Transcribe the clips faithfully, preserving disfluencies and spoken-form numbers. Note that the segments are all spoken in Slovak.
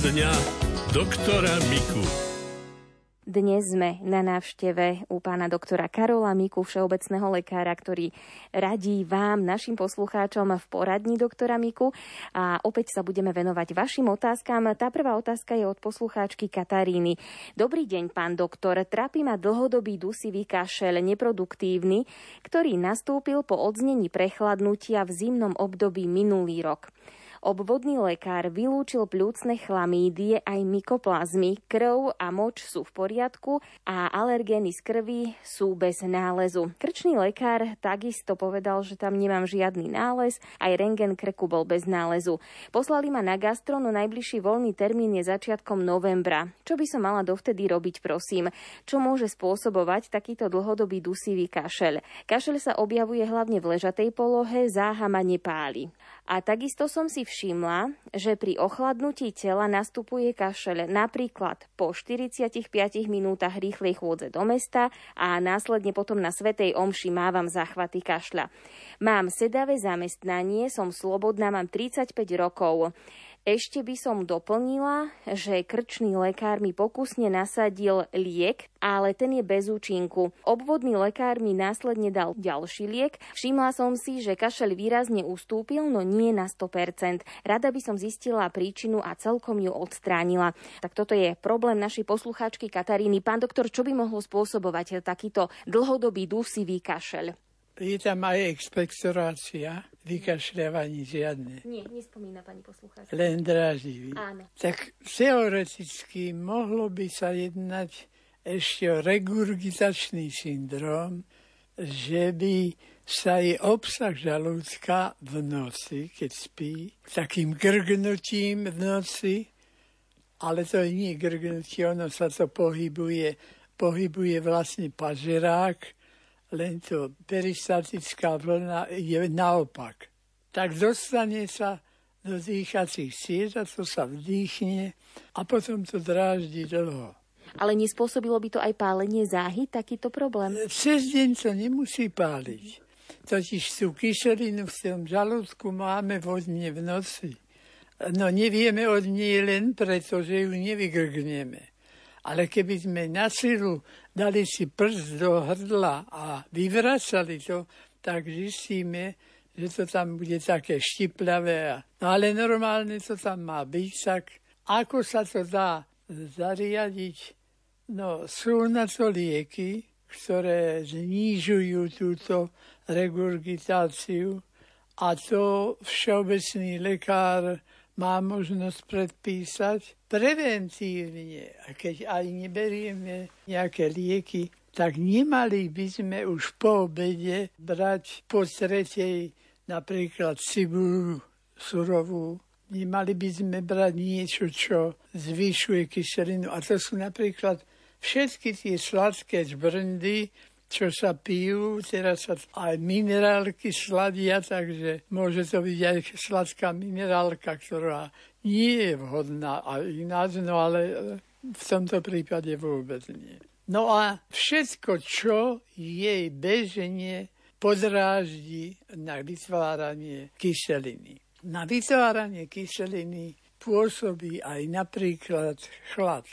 Poradňa doktora Miku. Dnes sme na návšteve u pána doktora Karola Miku, všeobecného lekára, ktorý radí vám, našim poslucháčom, v poradni doktora Miku. A opäť sa budeme venovať vašim otázkam. Tá prvá otázka je od poslucháčky Kataríny. Dobrý deň, pán doktor. Trápi ma dlhodobý dusivý kašeľ, neproduktívny, ktorý nastúpil po odznení prechladnutia v zimnom období minulý rok. Obvodný lekár vylúčil pľúcne chlamídie aj mykoplazmy, krv a moč sú v poriadku a alergény z krvi sú bez nálezu. Krčný lekár takisto povedal, že tam nemám žiadny nález, aj rentgen krku bol bez nálezu. Poslali ma na gastro, no najbližší voľný termín je začiatkom novembra. Čo by som mala dovtedy robiť, prosím? Čo môže spôsobovať takýto dlhodobý dusivý kašeľ? Kašeľ sa objavuje hlavne v ležatej polohe, záhama nepáli. A takisto som si všimla, že pri ochladnutí tela nastupuje kašeľ napríklad po štyridsiatich piatich minútach rýchlej chôdze do mesta a následne potom na svätej omši mávam záchvaty kašľa. Mám sedavé zamestnanie, som slobodná, mám tridsaťpäť rokov. Ešte by som doplnila, že krčný lekár mi pokusne nasadil liek, ale ten je bez účinku. Obvodný lekár mi následne dal ďalší liek. Všimla som si, že kašeľ výrazne ustúpil, no nie na sto percent. Rada by som zistila príčinu a celkom ju odstránila. Tak toto je problém našej poslucháčky Kataríny. Pán doktor, čo by mohlo spôsobovať takýto dlhodobý dusivý kašeľ? Je tam aj expektorácia, vykašľavanie žiadne. Nie, nespomína pani poslucháčka. Len dráždivý. Áno. Tak teoreticky mohlo by sa jednať ešte o regurgitačný syndrom, že by sa jej obsah žalúdka v noci, keď spí, takým grgnutím v noci, ale to nie je grgnutie, ono sa to pohybuje, pohybuje vlastne pažerák, len to peristaltická vlna je naopak. Tak dostane sa do dýchacích ciest a to sa vdýchne a potom to dráždi dlho. Ale nespôsobilo by to aj pálenie záhy, takýto problém? Cez deň to nemusí páliť. Totiž tú kyselinu v tom žalúdku máme vodne v noci. No nevieme od nej len preto, že ju nevygrgneme. Ale keby sme na silu dali si prst do hrdla a vyvracali to, tak zistíme, že to tam bude také štiplavé. No ale normálne to tam má byť, tak ako sa to dá zariadiť? No sú na to lieky, ktoré znižujú túto regurgitáciu a to všeobecný lekár má možnosť predpísať preventívne. A keď aj neberieme nejaké lieky, tak nemali by sme už po obede brať po tretej napríklad cibulu surovú. Nemali by sme brať niečo, čo zvyšuje kyselinu. A to sú napríklad všetky tie sladké zbrndy, čo sa pijú, teraz sa aj minerálky sladia, takže môže to byť aj sladká minerálka, ktorá nie je vhodná a ináč, no ale v tomto prípade vôbec nie. No a všetko, čo jej bežne podráždi na vytváranie kyseliny. Na vytváranie kyseliny pôsobí aj napríklad chlad.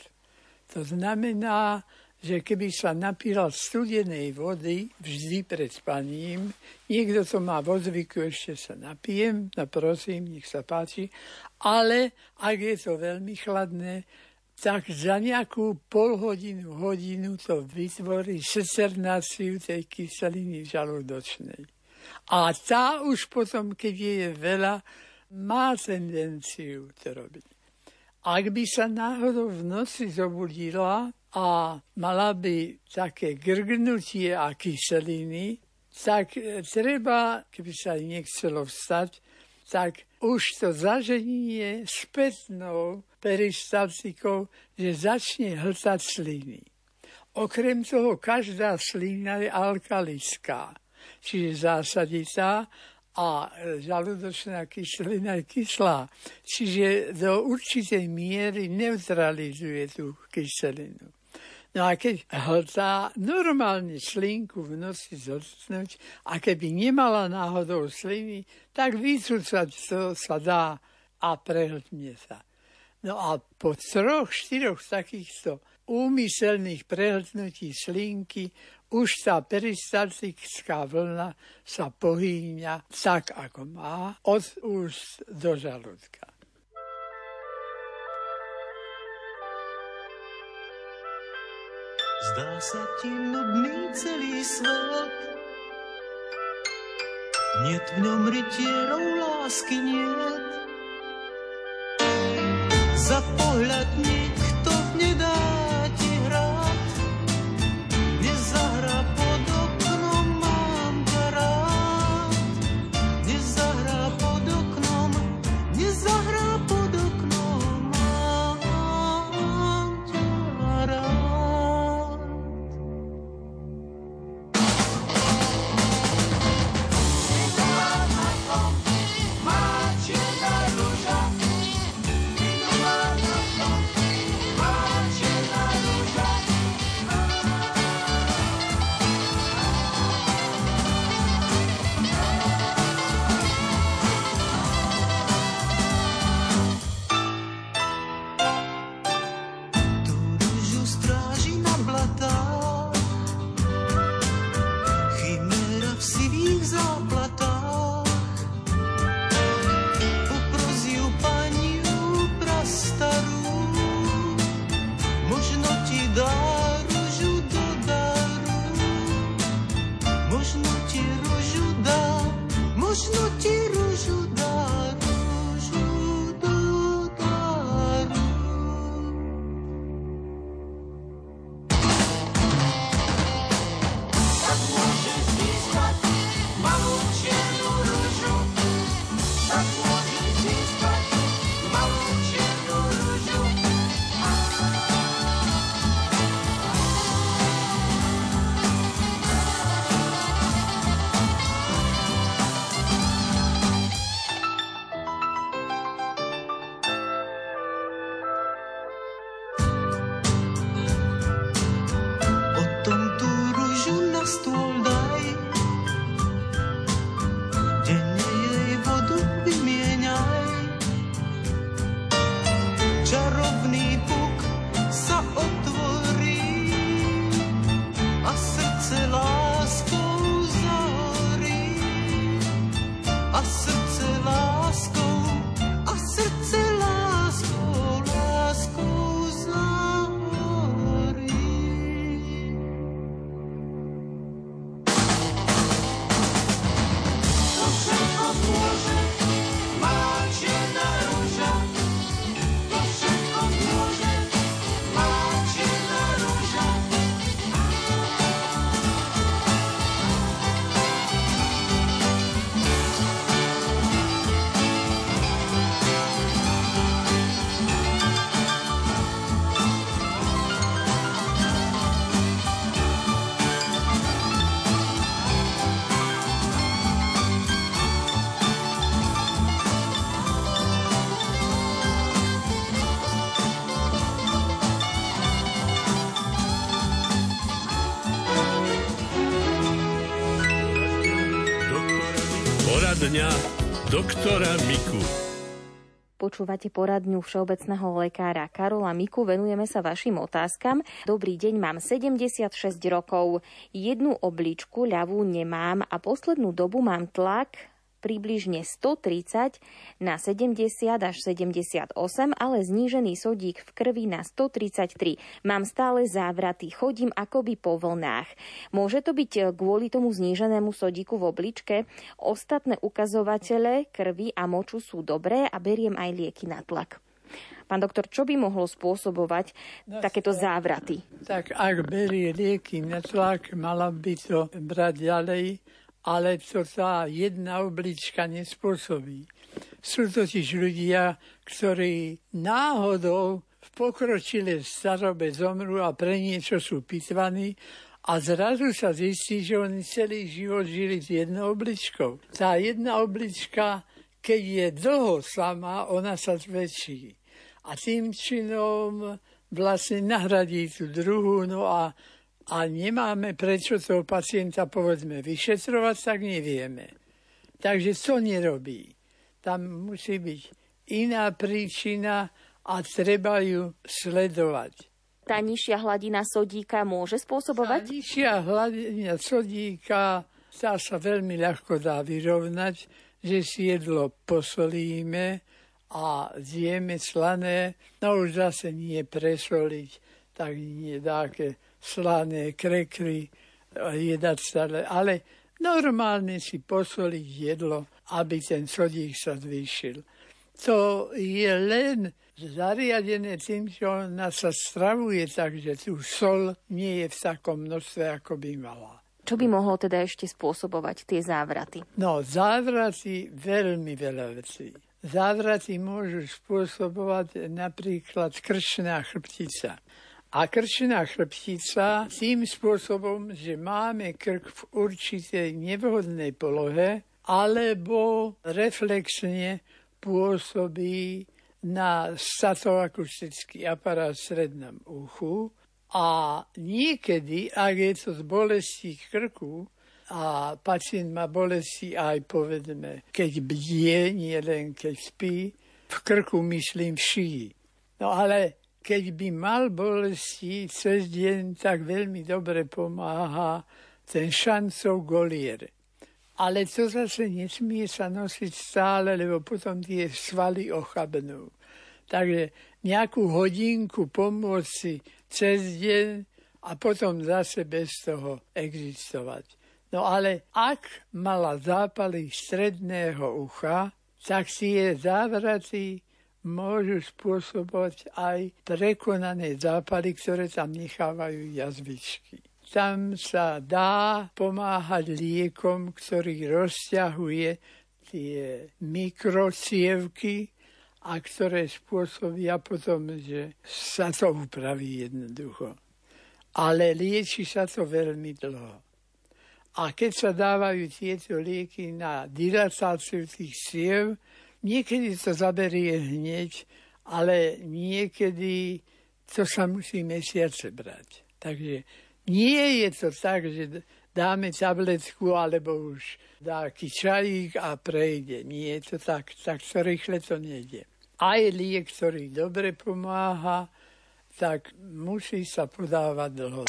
To znamená, že keby sa napila studenej vody vždy pred spaním, niekto to má vo zvyku, ešte sa napijem, no prosím, nech sa páči, ale ak je to veľmi chladné, tak za nejakú polhodinu, hodinu to vytvorí secernáciu tej kyseliny žalúdočnej. A tá už potom, keď je veľa, má tendenciu to robiť. Ak by sa náhodou v noci zobudila a mala by také grgnutie a kyseliny, tak treba, keby sa nechcelo vstať, tak už to zaženie spätnou peristaltikou, že začne hltať sliny. Okrem toho, každá slina je alkalická, čiže zásaditá, a žalúdočná kyselina je kyslá, čiže do určitej miery neutralizuje tú kyselinu. No a keď hltá normálne slinku v noci zhltnúť a keby nemala náhodou sliny, tak vycúcať to sa dá a prehltne sa. No a po troch, štyroch takýchto úmyselných prehltnutí slinky už tá peristaltická vlna sa pohýňa tak, ako má, od úst do žalúdka. Zdá sa ti nudný celý svet, niet v ňom rytierov lásky niet. Za pohled nikto nedá ti hrát, nezahra pod oknom, mám ťa rád. Nezahra pod oknom, nezahra pod oknom, mám ťa rád. Poradňa doktora Miku. Počúvate poradňu všeobecného lekára Karola Miku. Venujeme sa vašim otázkam. Dobrý deň, mám sedemdesiatšesť rokov. Jednu obličku ľavú nemám a poslednú dobu mám tlak približne stotridsať na sedemdesiat až sedemdesiatosem, ale znížený sodík v krvi na stotridsaťtri. Mám stále závraty, chodím akoby po vlnách. Môže to byť kvôli tomu zníženému sodíku v obličke? Ostatné ukazovatele krvi a moču sú dobré a beriem aj lieky na tlak. Pán doktor, čo by mohlo spôsobovať no, takéto závraty? Tak ak berie lieky na tlak, mala by to brať ďalej, ale to tá jedna oblička nespôsobí. Sú totiž ľudia, ktorí náhodou v pokročilej starobe zomru a pre niečo sú pitvaní a zrazu sa zistí, že oni celý život žili s jednou obličkou. Tá jedna oblička, keď je dlho sama, ona sa zväčší. A tým činom vlastne nahradí tú druhú, no a A nemáme prečo toho pacienta, povedzme, vyšetrovať, tak nevieme. Takže to nerobí. Tam musí byť iná príčina a treba ju sledovať. Tá nižšia hladina sodíka môže spôsobovať? Tá nižšia hladina sodíka tá sa veľmi ľahko dá vyrovnať, že si jedlo posolíme a zjeme slané, no už zase nie presoliť, tak nie dáke slané krekry jedať stále, ale normálne si posoliť jedlo, aby ten sodík sa zvýšil. To je len zariadené tým, že ona sa stravuje, takže tu sol nie je v takom množstve, ako by mala. Čo by mohlo teda ešte spôsobovať tie závraty? No, závraty veľmi veľa vecí. Závraty môžu spôsobovať napríklad krčná chrbtica. A krčná chrbtica tým spôsobom, že máme krk v určitej nevhodnej polohe, alebo reflexne pôsobí na statoakustický aparát v strednom uchu. A niekedy, ak je to z bolesti krku, a pacient má bolesti aj, povedme, keď bdie, nie len keď spí, v krku myslím v šíji. No ale keď by mal bolesti cez deň, tak veľmi dobre pomáha ten šancov golier. Ale to zase nesmie sa nosiť stále, lebo potom tie svaly ochabnú. Takže nejakú hodinku pomôcť si cez deň a potom zase bez toho existovať. No ale ak mala zápaly stredného ucha, tak tie závraty môžu spôsobovať aj prekonané zápaly, ktoré tam nechávajú jazvičky. Tam sa dá pomáhať liekom, ktorý rozťahuje tie mikrocievky a ktoré spôsobia potom, že sa to upraví jednoducho. Ale lieči sa to veľmi dlho. A keď sa dávajú tieto lieky na dilatáciu tých ciev, niekedy to zaberie hneď, ale niekedy to sa musí mesiace brať. Takže nie je to tak, že dáme tabletku alebo už dáky čajík a prejde. Nie je to tak, tak to rýchle to nejde. Aj liek, ktorý dobre pomáha, tak musí sa podávať dlho.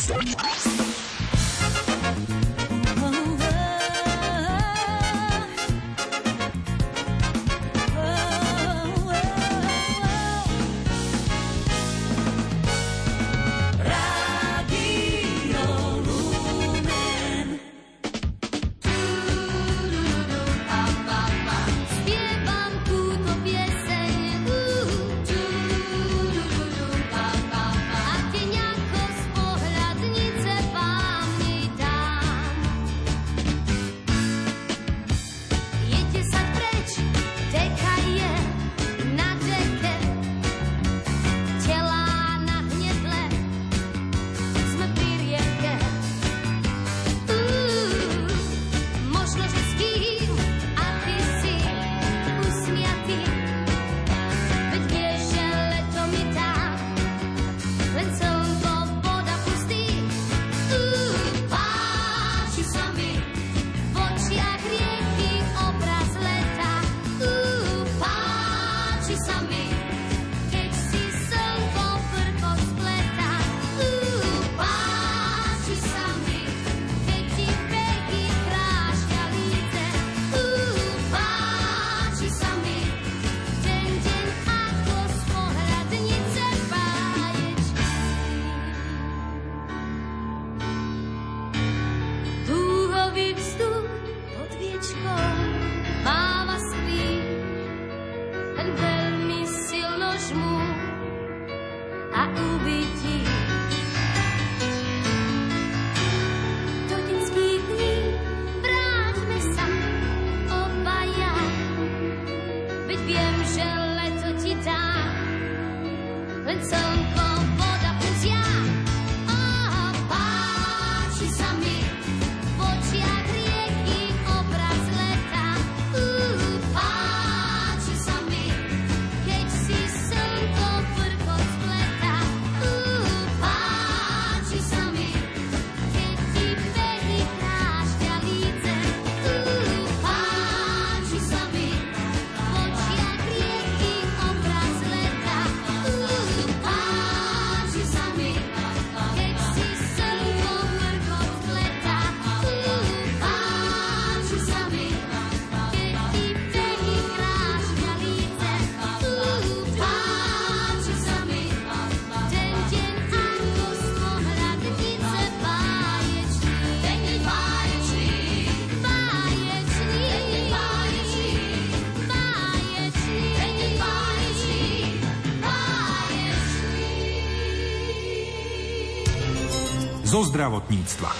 zo zdravotníctva.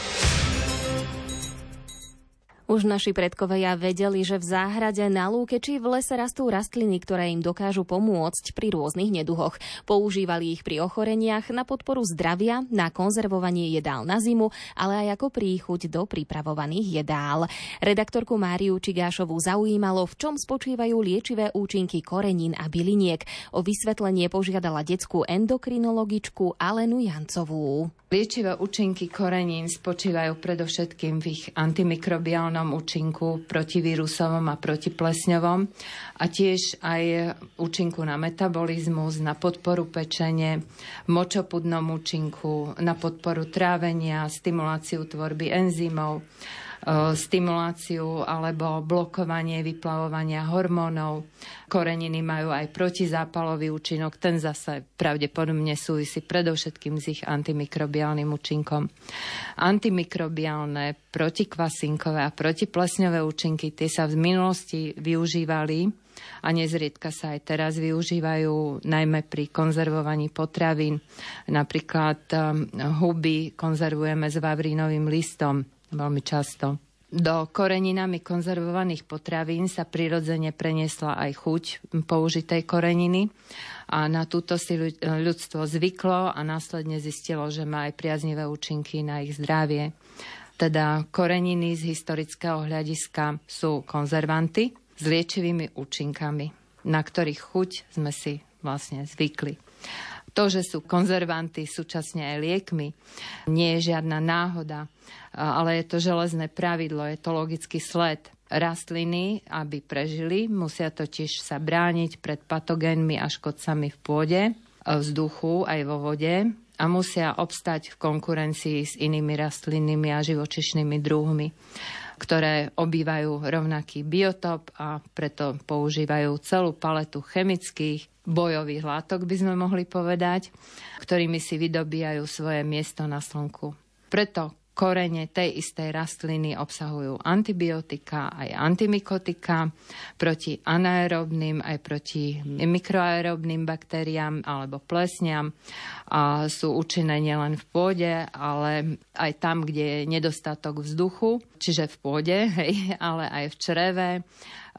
Už naši predkovia vedeli, že v záhrade, na lúke či v lese rastú rastliny, ktoré im dokážu pomôcť pri rôznych neduhoch. Používali ich pri ochoreniach, na podporu zdravia, na konzervovanie jedál na zimu, ale aj ako príchuť do pripravovaných jedál. Redaktorku Máriu Čigášovú zaujímalo, v čom spočívajú liečivé účinky korenín a byliniek. O vysvetlenie požiadala detskú endokrinologičku Alenu Jancovú. Liečivé účinky korenín spočívajú predovšetkým v ich antimikrobiálnom účinku, protivírusovom a protiplesňovom, a tiež aj účinku na metabolizmus, na podporu pečenie, močopudnom účinku, na podporu trávenia, stimuláciu tvorby enzymov, stimuláciu alebo blokovanie vyplavovania hormónov. Koreniny majú aj protizápalový účinok, ten zase pravdepodobne súvisí predovšetkým s ich antimikrobiálnym účinkom. Antimikrobiálne, protikvasinkové a protiplesňové účinky, tie sa v minulosti využívali a nezriedka sa aj teraz využívajú, najmä pri konzervovaní potravín. Napríklad huby konzervujeme s vavrínovým listom veľmi často. Do koreninami konzervovaných potravín sa prirodzene preniesla aj chuť použitej koreniny a na túto si ľudstvo zvyklo a následne zistilo, že má aj priaznivé účinky na ich zdravie. Teda koreniny z historického hľadiska sú konzervanty s liečivými účinkami, na ktorých chuť sme si vlastne zvykli. To, že sú konzervanty súčasne aj liekmi, nie je žiadna náhoda, ale je to železné pravidlo, je to logický sled. Rastliny, aby prežili, musia totiž sa brániť pred patogénmi a škodcami v pôde, vzduchu aj vo vode a musia obstať v konkurencii s inými rastlinnými a živočišnými druhmi, ktoré obývajú rovnaký biotop a preto používajú celú paletu chemických, bojových látok, by sme mohli povedať, ktorými si vydobíjajú svoje miesto na slnku. Preto korene tej istej rastliny obsahujú antibiotika aj antimikotika proti anaerobným aj proti mikroaerobným baktériám alebo plesňam a sú účinné nielen v pôde, ale aj tam, kde je nedostatok vzduchu, čiže v pôde, hej, ale aj v čreve,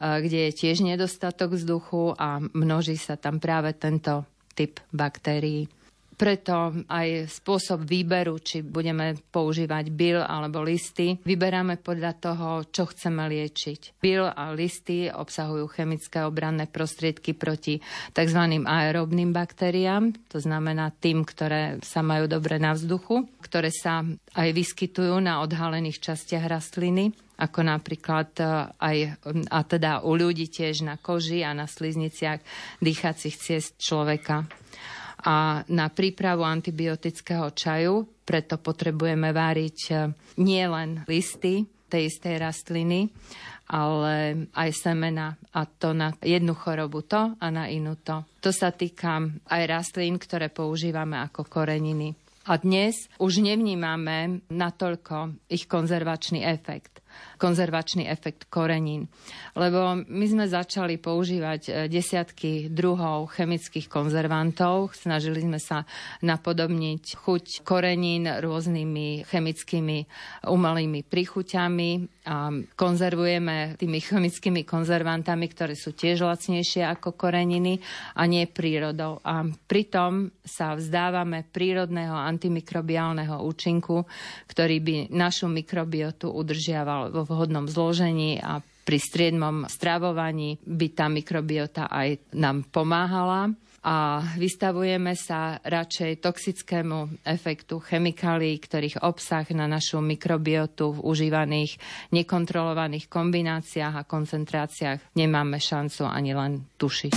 kde je tiež nedostatok vzduchu a množí sa tam práve tento typ baktérií. Preto aj spôsob výberu, či budeme používať byl alebo listy, vyberáme podľa toho, čo chceme liečiť. Byl a listy obsahujú chemické obranné prostriedky proti tzv. Aerobným baktériám, to znamená tým, ktoré sa majú dobre na vzduchu, ktoré sa aj vyskytujú na odhalených častiach rastliny, ako napríklad aj, a teda u ľudí tiež na koži a na slizniciach dýchacích ciest človeka. A na prípravu antibiotického čaju preto potrebujeme váriť nielen listy tej istej rastliny, ale aj semena, a to na jednu chorobu to a na inú to. To sa týka aj rastlín, ktoré používame ako koreniny. A dnes už nevnímame natoľko ich konzervačný efekt. konzervačný efekt korenín. Lebo my sme začali používať desiatky druhov chemických konzervantov. Snažili sme sa napodobniť chuť korenín rôznymi chemickými umelými príchuťami a konzervujeme tými chemickými konzervantami, ktoré sú tiež lacnejšie ako koreniny a nie prírodou. A pritom sa vzdávame prírodného antimikrobiálneho účinku, ktorý by našu mikrobiotu udržiaval vo vhodnom zložení a pri striedmom stravovaní by tá mikrobiota aj nám pomáhala a vystavujeme sa radšej toxickému efektu chemikálií, ktorých obsah na našu mikrobiotu v užívaných nekontrolovaných kombináciách a koncentráciách nemáme šancu ani len tušiť.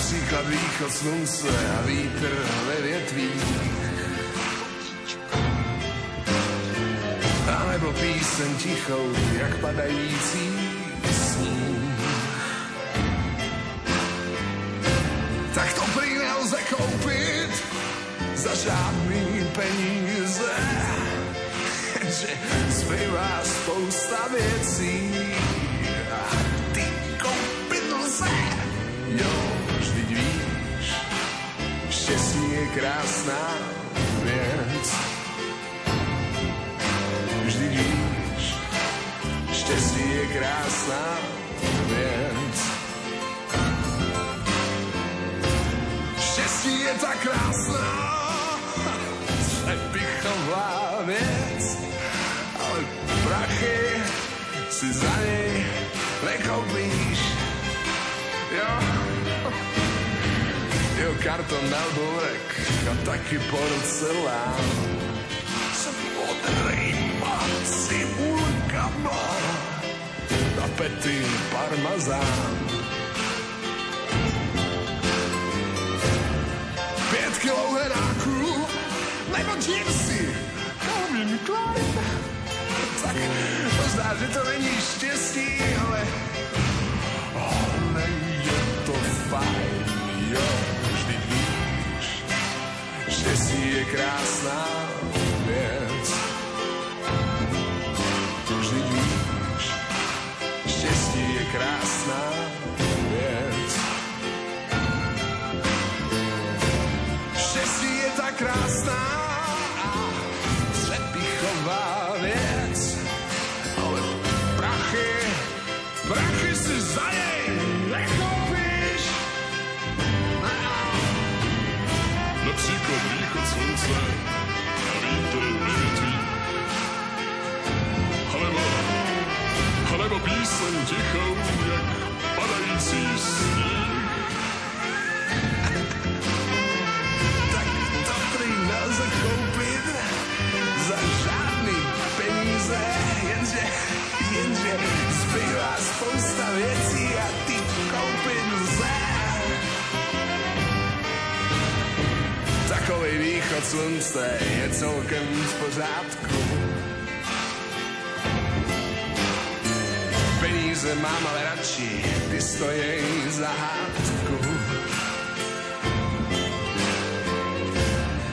Například východ slunce a vítr ve větvích, anebo píseň tichou, jak padající sníh. Tak to prý nelze koupit za žádný peníze. že zbývá spousta věcí. A ty koupil se, jo, vždyť víš, štěstí je krásná věc. Vždyť víš, štěstí je krásná věc. Štěstí je tak krásná, pichová věc, ale prachy si za nej nekoupíš. Jo, jo, karton na oborek a taky porcelán. S modrýma cibulkama a pety parmazán. Pět kilo hráků nebo džímsy, Calvin Klein. Tak možná, že to není štěstí, ale ale je to fajn, jo, vždy víš, štěstí je krásná věc. Vždy víš, štěstí je krásná věc. Štěstí je tak krásná, prachy si za nej nekoupíš. Například východ slunce a vítr větví, alebo, alebo píseň tichou, jak padající sníh. Tak to prý nelze koupit za žádný peníze, jenže, jenže zbývá spousta věcí a ty koupit lze. Takovej východ slunce je celkem v pořádku. Peníze mám, ale radši ty stojí za hádku.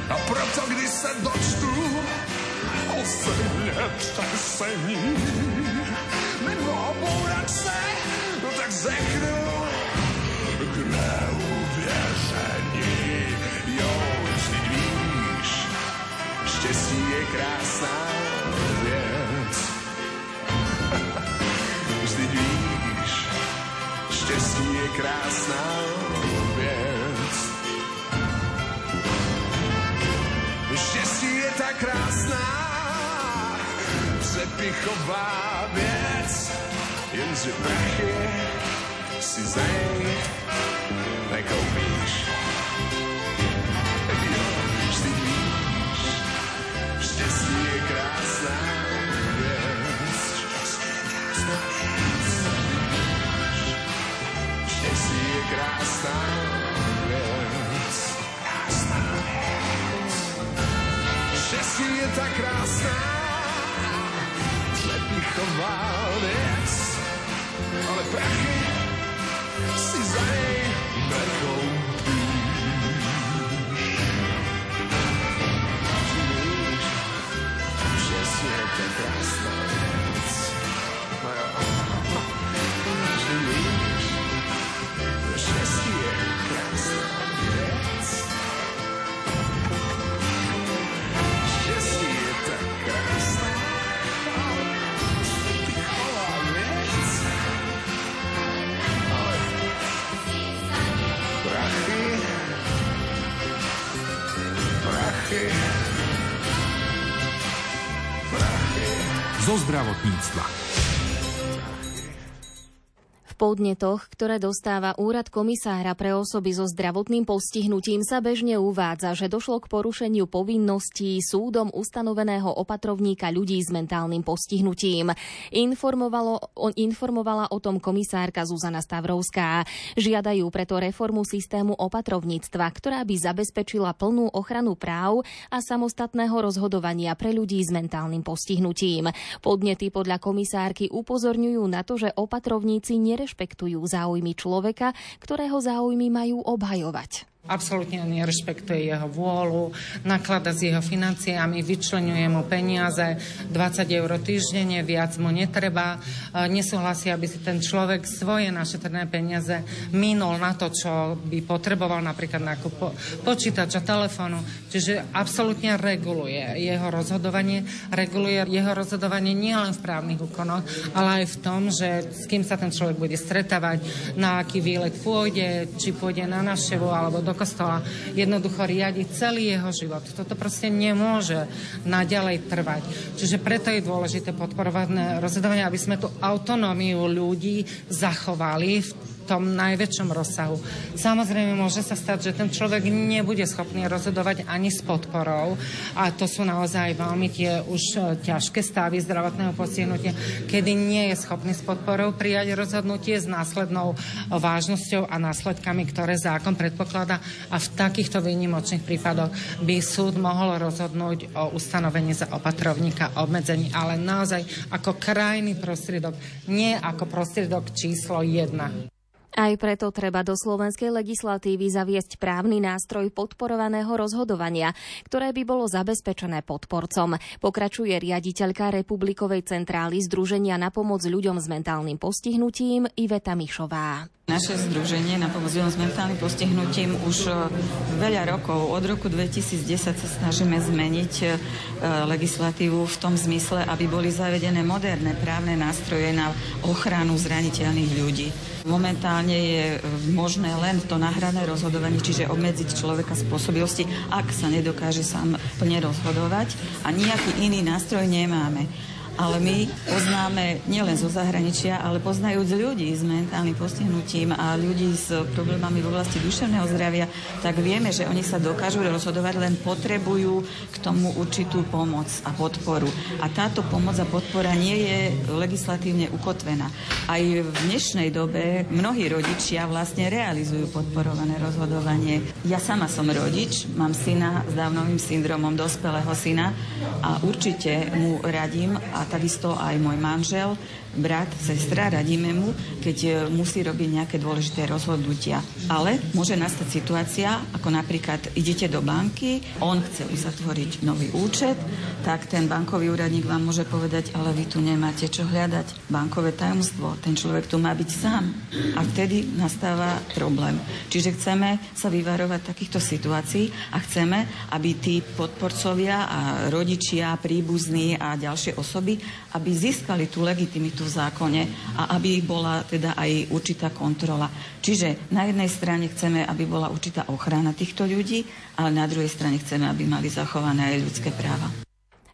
A proto, když se dočtu o země třesení nebo obourat se, no tak zechnu k neuvěření. Jo, vždyť víš, štěstí je krásná věc. Vždyť víš, štěstí je krásná věc. Štěstí je tak krásná, přepichová věc, jenže prachy si za nej nekoupíš. Jo, vždy víš, štěstí je krásná věc. Štěstí je krásná věc. Štěstí je tak krásná, lepichová věc, ale prachy si za nej nekoupíš. Víš, štěstí je tak krásná věc. Víš, štěstí je krásná věc. Štěstí je tak krásná, zo zdravotníctva. V podnetoch, ktoré dostáva úrad komisára pre osoby so zdravotným postihnutím, sa bežne uvádza, že došlo k porušeniu povinností súdom ustanoveného opatrovníka ľudí s mentálnym postihnutím. Informovalo, informovala o tom komisárka Zuzana Stavrovská. Žiadajú preto reformu systému opatrovníctva, ktorá by zabezpečila plnú ochranu práv a samostatného rozhodovania pre ľudí s mentálnym postihnutím. Podnety podľa komisárky upozorňujú na to, že opatrovníci nerešpektujú záujmy človeka, ktorého záujmy majú obhajovať. absolútne nerešpektuje jeho vôľu, naklada s jeho financiami, vyčleňuje mu peniaze, dvadsať eur týždenne, viac mu netreba. Nesúhlasí, aby si ten človek svoje našetrené peniaze minul na to, čo by potreboval, napríklad nákup po, počítača, telefónu. Čiže absolútne reguluje jeho rozhodovanie. Reguluje jeho rozhodovanie nielen v právnych úkonoch, ale aj v tom, že s kým sa ten človek bude stretávať, na aký výlet pôjde, či pôjde na návštevu alebo do kostola, jednoducho riadi celý jeho život. Toto proste nemôže naďalej trvať. Čiže preto je dôležité podporovať rozhodovanie, aby sme tú autonómiu ľudí zachovali v tom najväčšom rozsahu. Samozrejme, môže sa stať, že ten človek nebude schopný rozhodovať ani s podporou, a to sú naozaj veľmi tie už ťažké stavy zdravotného postihnutia, kedy nie je schopný s podporou prijať rozhodnutie s následnou vážnosťou a následkami, ktoré zákon predpokladá, a v takýchto výnimočných prípadoch by súd mohol rozhodnúť o ustanovení za opatrovníka, obmedzení, ale naozaj ako krajný prostriedok, nie ako prostriedok číslo jedna. Aj preto treba do slovenskej legislatívy zaviesť právny nástroj podporovaného rozhodovania, ktoré by bolo zabezpečené podporcom. Pokračuje riaditeľka Republikovej centrály Združenia na pomoc ľuďom s mentálnym postihnutím Iveta Mišová. Naše združenie na pomoc ľuďom s mentálnym postihnutím už veľa rokov, od roku dvetisícdesať sa snažíme zmeniť legislatívu v tom zmysle, aby boli zavedené moderné právne nástroje na ochranu zraniteľných ľudí. Momentálne je možné len to nahrané rozhodovanie, čiže obmedziť človeka spôsobilosti, ak sa nedokáže sám plne rozhodovať, a nejaký iný nástroj nemáme. Ale my poznáme nielen zo zahraničia, ale poznajúc ľudí s mentálnym postihnutím a ľudí s problémami v oblasti duševného zdravia, tak vieme, že oni sa dokážu rozhodovať, len potrebujú k tomu určitú pomoc a podporu. A táto pomoc a podpora nie je legislatívne ukotvená. Aj v dnešnej dobe mnohí rodičia vlastne realizujú podporované rozhodovanie. Ja sama som rodič, mám syna s Downovým syndromom, dospelého syna, a určite mu radím, a takisto aj môj manžel, brat, sestra, radíme mu, keď musí robiť nejaké dôležité rozhodnutia. Ale môže nastať situácia, ako napríklad idete do banky, on chce uzatvoriť nový účet, tak ten bankový úradník vám môže povedať, ale vy tu nemáte čo hľadať, bankové tajomstvo, ten človek tu má byť sám. A vtedy nastáva problém. Čiže chceme sa vyvarovať takýchto situácií a chceme, aby tí podporcovia a rodičia, príbuzní a ďalšie osoby, aby získali tú legitimitu v zákone a aby bola teda aj určitá kontrola. Čiže na jednej strane chceme, aby bola určitá ochrana týchto ľudí, ale na druhej strane chceme, aby mali zachované aj ľudské práva.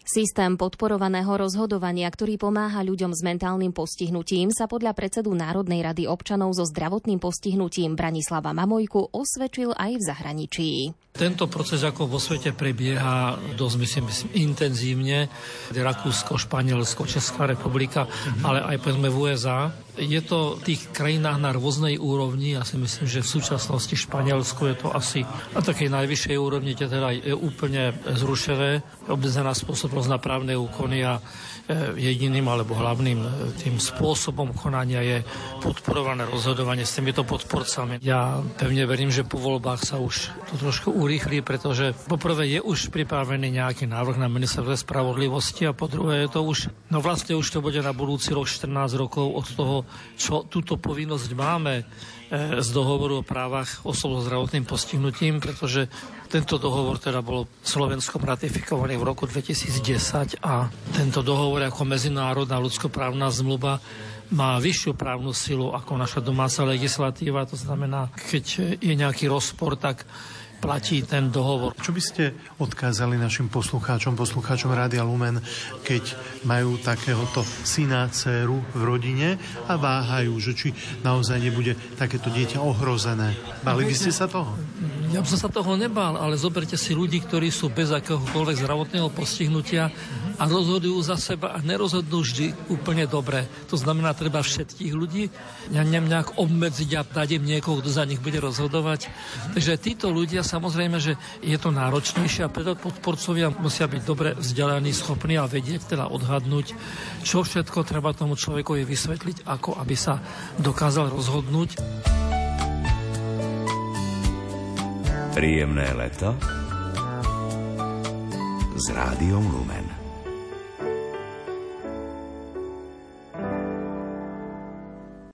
Systém podporovaného rozhodovania, ktorý pomáha ľuďom s mentálnym postihnutím, sa podľa predsedu Národnej rady občanov so zdravotným postihnutím Branislava Mamojku osvedčil aj v zahraničí. Tento proces, ako vo svete prebieha dosť, myslím, intenzívne. Rakúsko, Španielsko, Česká republika, ale aj povedzme v ú es á. Je to v tých krajinách na rôznej úrovni. Ja si myslím, že v súčasnosti Španielsku je to asi na takej najvyššej úrovni, teda je úplne zrušené, obmedzená spôsobnosť na právne úkony, a jediným alebo hlavným tým spôsobom konania je podporované rozhodovanie s týmito podporcami. Ja pevne verím, že po voľbách sa už to trošku urýchli, pretože poprvé je už pripravený nejaký návrh na ministerstve spravodlivosti, a po druhé je to už, no vlastne už to bude na budúci rok štrnásť rokov od toho, čo túto povinnosť máme z dohovoru o právach osôb so zdravotným postihnutím, pretože tento dohovor teda bol Slovenskom ratifikovaný v roku dvetisícdesať, a tento dohovor ako medzinárodná ľudskoprávna zmluva má vyššiu právnu silu ako naša domáca legislatíva. To znamená, keď je nejaký rozpor, tak platí ten dohovor. Čo by ste odkázali našim poslucháčom, poslucháčom Rádia Lumen, keď majú takéhoto syna, dcéru v rodine a váhajú, že či naozaj nebude takéto dieťa ohrozené? Bali by ste sa toho? Ja by som sa toho nebal, ale zoberte si ľudí, ktorí sú bez akéhokoľvek zdravotného postihnutia a rozhodujú za seba a nerozhodnú vždy úplne dobre. To znamená, treba všetkých ľudí ja nejak obmedziť a dať im niekoho, kto za nich bude rozhodovať. Takže títo ľudia, samozrejme, že je to náročnejšie, a preto podporcovia musia byť dobre vzdelaní, schopní a vedieť, teda odhadnúť, čo všetko treba tomu človekovi vysvetliť, ako aby sa dokázal rozhodnúť. Príjemné leto s Rádiom Lumen.